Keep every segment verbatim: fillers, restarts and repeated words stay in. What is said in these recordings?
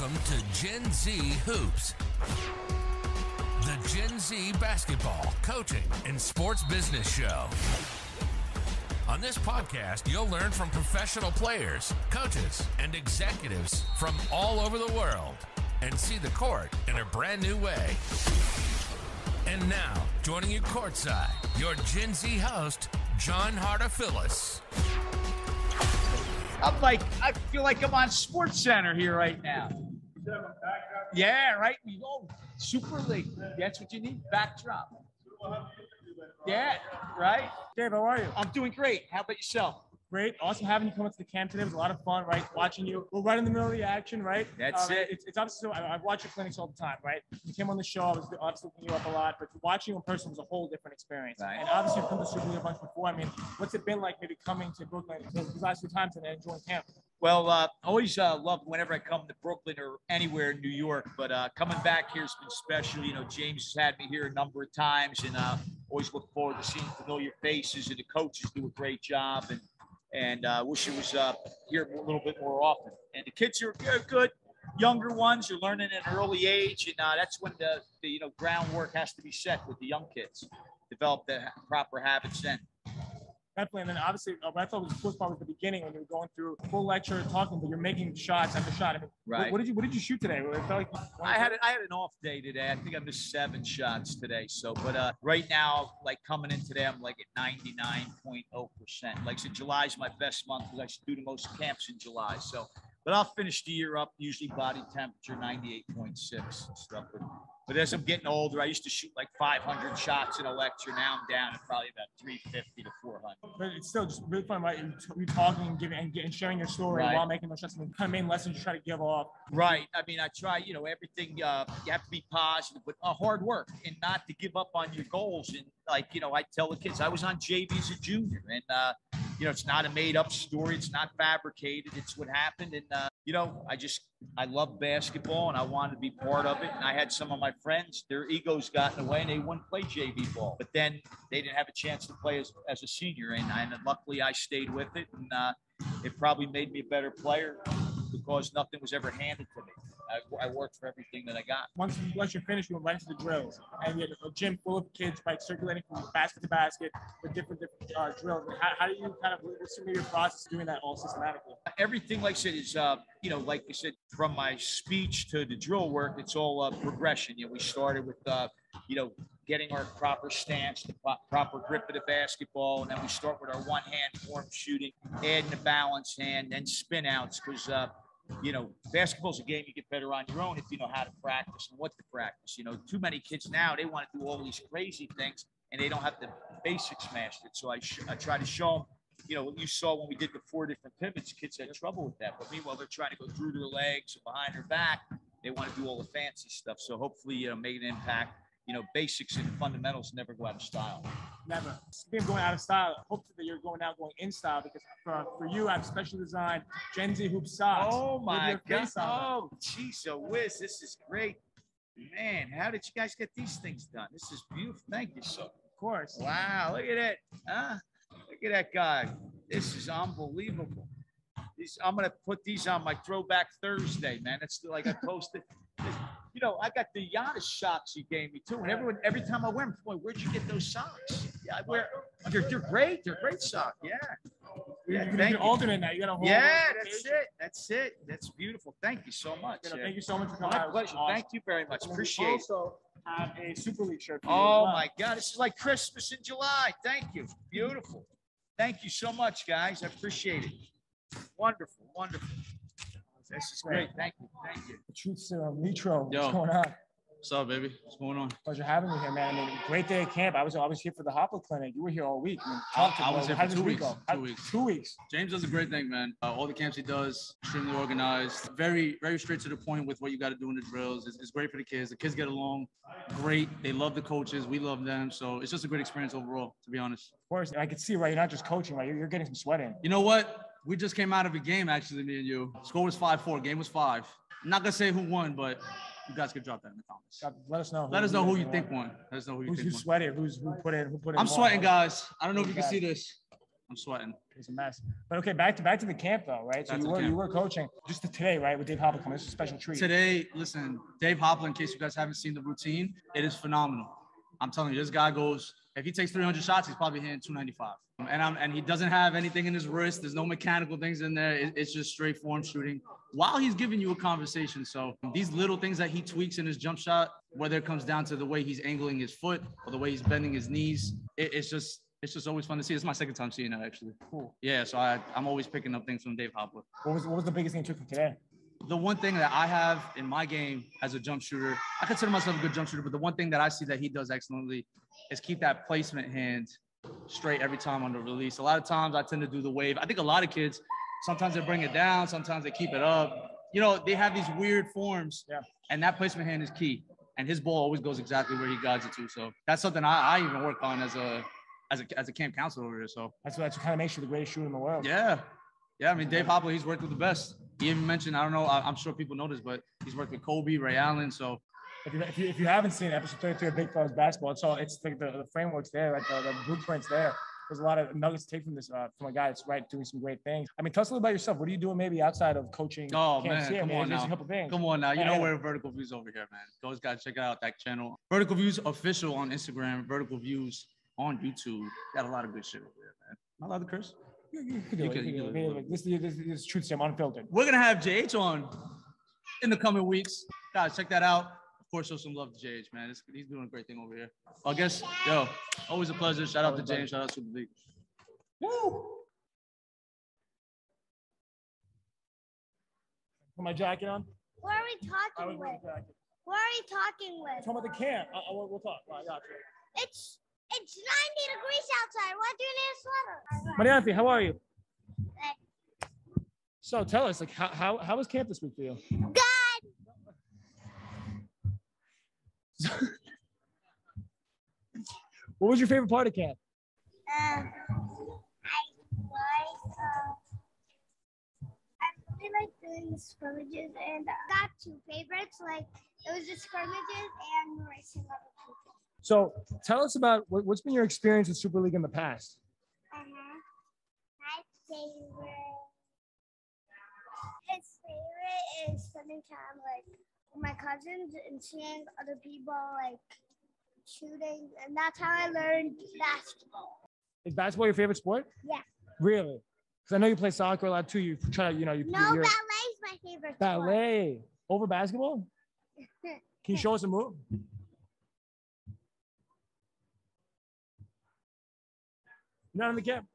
Welcome to Gen Z Hoops, the Gen Z basketball, coaching, and sports business show. On this podcast, you'll learn from professional players, coaches, and executives from all over the world and see the court in a brand new way. And now, joining you courtside, your Gen Z host, John Hartophilus. I'm like, I feel like I'm on Sports Center here right now. Yeah, right? We go Super League. That's what you need. Backdrop. Yeah, right? Dave, how are you? I'm doing great. How about yourself? Great. Awesome having you come up to the camp today. It was a lot of fun, right? Watching you. We're right in the middle of the action, right? That's um, it. It's, it's obviously, I, I watch your clinics all the time, right? You came on the show, I was obviously looking you up a lot, but watching you in person was a whole different experience. Right. And obviously, you've come to Super League a bunch before. I mean, what's it been like maybe coming to Brooklyn these last few times and enjoying camp? Well, I uh, always uh, love whenever I come to Brooklyn or anywhere in New York, but uh, coming back here has been special. You know, James has had me here a number of times, and uh, always look forward to seeing familiar faces, and the coaches do a great job. And And I uh, wish it was uh, here a little bit more often. And the kids are good, good. Younger ones are learning at an early age. And uh, that's when the, the you know groundwork has to be set with the young kids. Develop the proper habits then. Definitely. And then obviously, uh, what I thought was the coolest part was the beginning when you were going through full lecture talking, but you're making shots after shot. I mean, right. What, what did you What did you shoot today? It felt like you I had I had an off day today. I think I missed seven shots today. So, but uh, right now, like coming in today, I'm like at ninety-nine point zero percent. Like I said, July's my best month because I should do the most camps in July. So, but I'll finish the year up. Usually, body temperature ninety-eight point six and stuff. But, But as I'm getting older, I used to shoot like five hundred shots in a lecture. Now I'm down at probably about three fifty to four hundred. But it's still just really fun, right? You're, t- you're talking and giving and, and sharing your story right. While making those shots. And the kind of main lessons you try to give off. Right. I mean, I try, you know, everything. Uh, you have to be positive, but uh, hard work and not to give up on your goals. And like, you know, I tell the kids, I was on J V as a junior, and uh, you know, it's not a made-up story. It's not fabricated. It's what happened. And uh, you know, I just I love basketball, and I wanted to be part of it. And I had some of my friends, their egos got in the way and they wouldn't play J V ball, but then they didn't have a chance to play as, as a senior. And, and luckily I stayed with it, and uh, it probably made me a better player because nothing was ever handed to me. I, I worked for everything that I got. Once, once you're finished, you went right into the drills, and you had a gym full of kids, like circulating from basket to basket with different different uh, drills. How, how do you kind of what's your process doing that all systematically? Everything, like I said, is uh, you know, like I said, from my speech to the drill work, it's all uh, progression. You know, we started with uh, you know, getting our proper stance, the pro- proper grip of the basketball, and then we start with our one hand form shooting, adding the balance hand, then spin outs because. Uh, You know, basketball's a game you get better on your own if you know how to practice and what to practice. You know, too many kids now, they want to do all these crazy things, and they don't have the basics mastered. So I, sh- I try to show them, you know, what you saw when we did the four different pivots, kids had trouble with that. But meanwhile, they're trying to go through their legs and behind their back. They want to do all the fancy stuff. So hopefully, you know, make an impact. You know, basics and fundamentals never go out of style. Never. Speaking of going out of style, hopefully that you're going out going in style because for, for you, I have specially designed Gen Z Hoop socks. Oh, my God. Oh, geez, so whiz, this is great. Man, how did you guys get these things done? This is beautiful. Thank you, so. Of course. Wow, look at that. Huh? Look at that guy. This is unbelievable. These, I'm going to put these on my Throwback Thursday, man. It's like I posted. You know, I got the Giannis socks he gave me, too. And everyone, every time I wear them, boy, where'd you get those socks? Yeah, I wear they're, they're great. They're great socks. Yeah. yeah You're going to alternate now. You got a whole Yeah, that's it. That's it. That's beautiful. Thank you so much. You know, yeah. Thank you so much for coming. My pleasure. Awesome. Thank you very much. Appreciate it. Also have a Super League shirt. Oh, my God. This is like Christmas in July. Thank you. Beautiful. Thank you so much, guys. I appreciate it. Wonderful. Wonderful. This is great. Thank you. Thank you. Trutrice Mitro, what's Yo. going on? What's up, baby? What's going on? Pleasure having you here, man. I mean, great day at camp. I was I was here for the Hoplin clinic. You were here all week. I, mean, I, I was here for two weeks. Week two I, weeks. Two weeks. James does a great thing, man. Uh, all the camps he does, extremely organized, very, very straight to the point with what you got to do in the drills. It's, it's great for the kids. The kids get along great. They love the coaches. We love them. So it's just a great experience overall, to be honest. Of course. I can see, right, you're not just coaching, right? You're, you're getting some sweat in. You know what? We just came out of a game, actually, me and you. Score was five four. Game was five. I'm not going to say who won, but you guys can drop that in the comments. Let us know. Let us know who you think won. Let us know who you think won. Who's who sweated? Who's who put in? Who put in? I'm sweating, guys. I don't know if you can see this. I'm sweating. It's a mess. But okay, back to back to the camp though, right? So you were, you were coaching just today, right? With Dave Hoplin. It's a special treat. Today, listen, Dave Hoplin, in case you guys haven't seen the routine, it is phenomenal. I'm telling you, this guy goes, if he takes three hundred shots, he's probably hitting two ninety-five. And I'm, and he doesn't have anything in his wrist. There's no mechanical things in there. It, it's just straight form shooting while he's giving you a conversation. So these little things that he tweaks in his jump shot, whether it comes down to the way he's angling his foot or the way he's bending his knees, it, it's just... It's just always fun to see. It's my second time seeing it, actually. Cool. Yeah, so I, I'm always picking up things from Dave Hoplin. What was, what was the biggest thing you took from today? The one thing that I have in my game as a jump shooter, I consider myself a good jump shooter, but the one thing that I see that he does excellently is keep that placement hand straight every time on the release. A lot of times I tend to do the wave. I think a lot of kids, sometimes they bring it down, sometimes they keep it up. You know, they have these weird forms, yeah. And that placement hand is key. And his ball always goes exactly where he guides it to. So that's something I, I even work on as a – As a, as a camp counselor over here, so. That's what, that's what kind of makes you the greatest shooter in the world. Yeah. Yeah, I mean, Dave Hoplin, he's worked with the best. He even mentioned, I don't know, I, I'm sure people know this, but he's worked with Kobe, Ray Allen, so. If you, if you, if you haven't seen episode thirty-three of Big Stars Basketball, it's all, it's like the, the framework's there, like the, the blueprint's there. There's a lot of nuggets to take from this, uh, from a guy that's right doing some great things. I mean, tell us a little about yourself. What are you doing maybe outside of coaching? Oh, man, come on now. A couple things. Come on now. You know we're Vertical Views over here, man. Those guys, check out that channel. Vertical Views Official on Instagram, Vertical Views on YouTube. Got a lot of good shit over there, man. Am I allowed to curse? You, you can do you it. Can, you can do it. it. This, this, this is Truth Sam Unfiltered. We're going to have J H on in the coming weeks. Guys, check that out. Of course, show some love to J H, man. It's, he's doing a great thing over here. I guess, yo, always a pleasure. Shout out to James. Shout out to Super League. Woo! Put my jacket on. What are we talking with? What are we talking with? Talking about the camp. I, I, we'll talk. Well, I got you. It's... It's ninety degrees outside. Why do you need a sweater? Marianthi, how are you? Hey. So tell us, like, how, how, how was camp this week for you? Good. What was your favorite part of camp? Uh, I like, uh, I really like doing the scrimmages, and I got two favorites. Like, it was the scrimmages and racing level people. So tell us about what, what's been your experience with Super League in the past. Uh-huh. My favorite, his favorite is spending time like with my cousins and seeing other people like shooting, and that's how I learned basketball. Is basketball your favorite sport? Yeah. Really? Because I know you play soccer a lot too. You try, you know, you. No, ballet is my favorite. Ballet sport. Over basketball? Can you show us a move? You're not in the camp.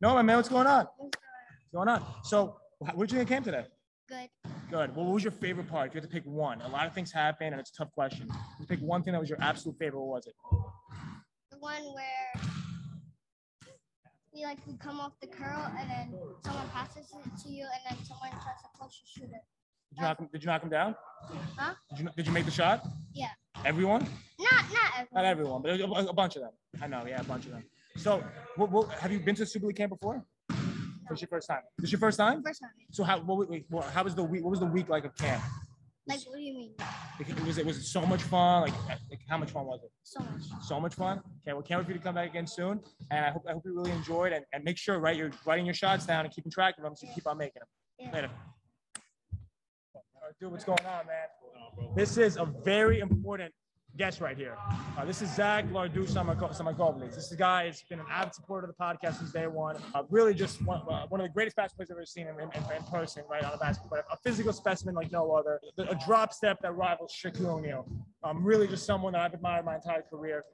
No, my man, what's going on? What's going on? So, what did you think of camp today? Good. Good. Well, what was your favorite part? If you had to pick one, a lot of things happen, and it's a tough question. You pick one thing that was your absolute favorite. What was it? The one where we like we come off the curl, and then someone passes it to you, and then someone tries to closer shoot it. Did you knock him, did you knock him down? Huh? Did you, did you make the shot? Yeah. Everyone? Not not everyone. Not everyone, but a, a bunch of them. I know, yeah, a bunch of them. So, what, what, have you been to Super League camp before? No. It's your first time. This your first time? First time. So how what, wait, what, how was the week? What was the week like of camp? Like, what do you mean? Like, was it was it so much fun? Like, like how much fun was it? So much. So much fun. Okay, well, can't wait for you to come back again soon. And I hope I hope you really enjoyed. And, and make sure, right, you're writing your shots down and keeping track of them, so you yeah. keep on making them. Yeah. Later. Dude, what's going on, man? This is a very important guest right here. Uh, this is Zach Lardouche. This is a guy that's been an avid supporter of the podcast since day one. Uh, really just one, uh, one of the greatest basketball players I've ever seen in, in, in person, right, on a basketball. A physical specimen like no other. A drop step that rivals Shaquille O'Neal. Um, really just someone that I've admired my entire career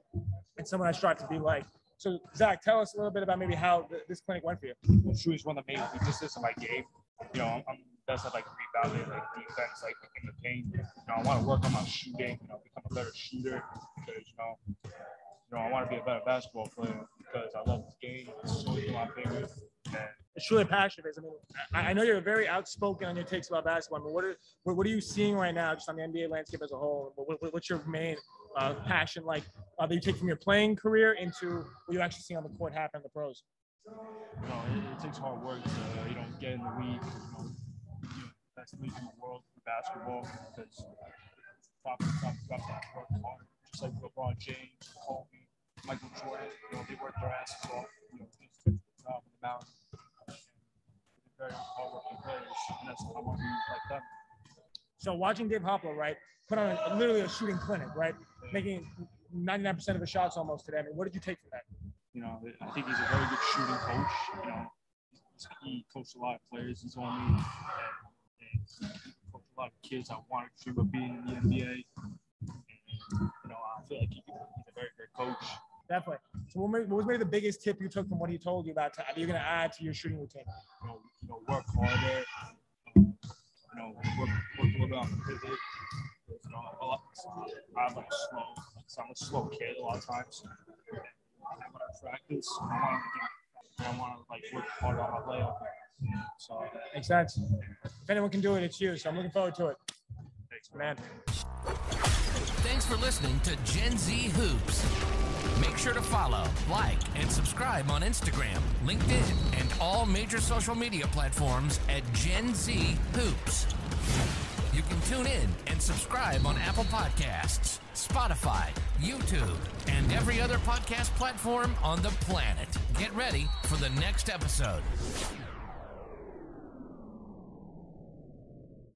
and someone I strive to be like. So, Zach, tell us a little bit about maybe how th this clinic went for you. Well, she was one of the main weaknesses of my game. You know, I'm, I'm best at like rebounding, like defense, like in the paint. You know, I want to work on my shooting. You know, become a better shooter because you know, you know, I want to be a better basketball player because I love this game. It's so my favorite. It's truly passionate. I mean, I, I know you're very outspoken on your takes about basketball. I mean, what are what, what are you seeing right now, just on the N B A landscape as a whole? What, what, what's your main uh, passion like uh, that you take from your playing career into what you actually see on the court happen in the pros? You know, it, it takes hard work to, you know, get in the weeds. You know, best league in the world for basketball because you have to work hard, just like LeBron James, Kobe, Michael Jordan, you know, they worked their asses off, you know, just took the job in the mountain. Very hardworking players, and that's what I want to be like them. So watching Dave Hoplin, right, put on a, literally a shooting clinic, right, making ninety-nine percent of the shots almost today. I mean, what did you take from that? You know, I think he's a very good shooting coach. You know, he coached a lot of players. He's on me. And, and he coached a lot of kids I wanted to, but being in the N B A, and, you know, I feel like he, he's a very good coach. Definitely. So what, made, what was maybe the biggest tip you took from what he told you about to, that you're going to add to your shooting routine? You know, you know work harder. Um, you know, work, work a little bit on physics. You know, a lot, I'm like slow. So I'm a slow kid a lot of times. And when I practice, I want to, I want to like work harder on my layup. So makes sense. If anyone can do it, it's you. So I'm looking forward to it. Thanks, man. Thanks for listening to Gen Z Hoops. Make sure to follow, like, and subscribe on Instagram, LinkedIn, and all major social media platforms at Gen Z Hoops. You can tune in and subscribe on Apple Podcasts, Spotify, YouTube, and every other podcast platform on the planet. Get ready for the next episode.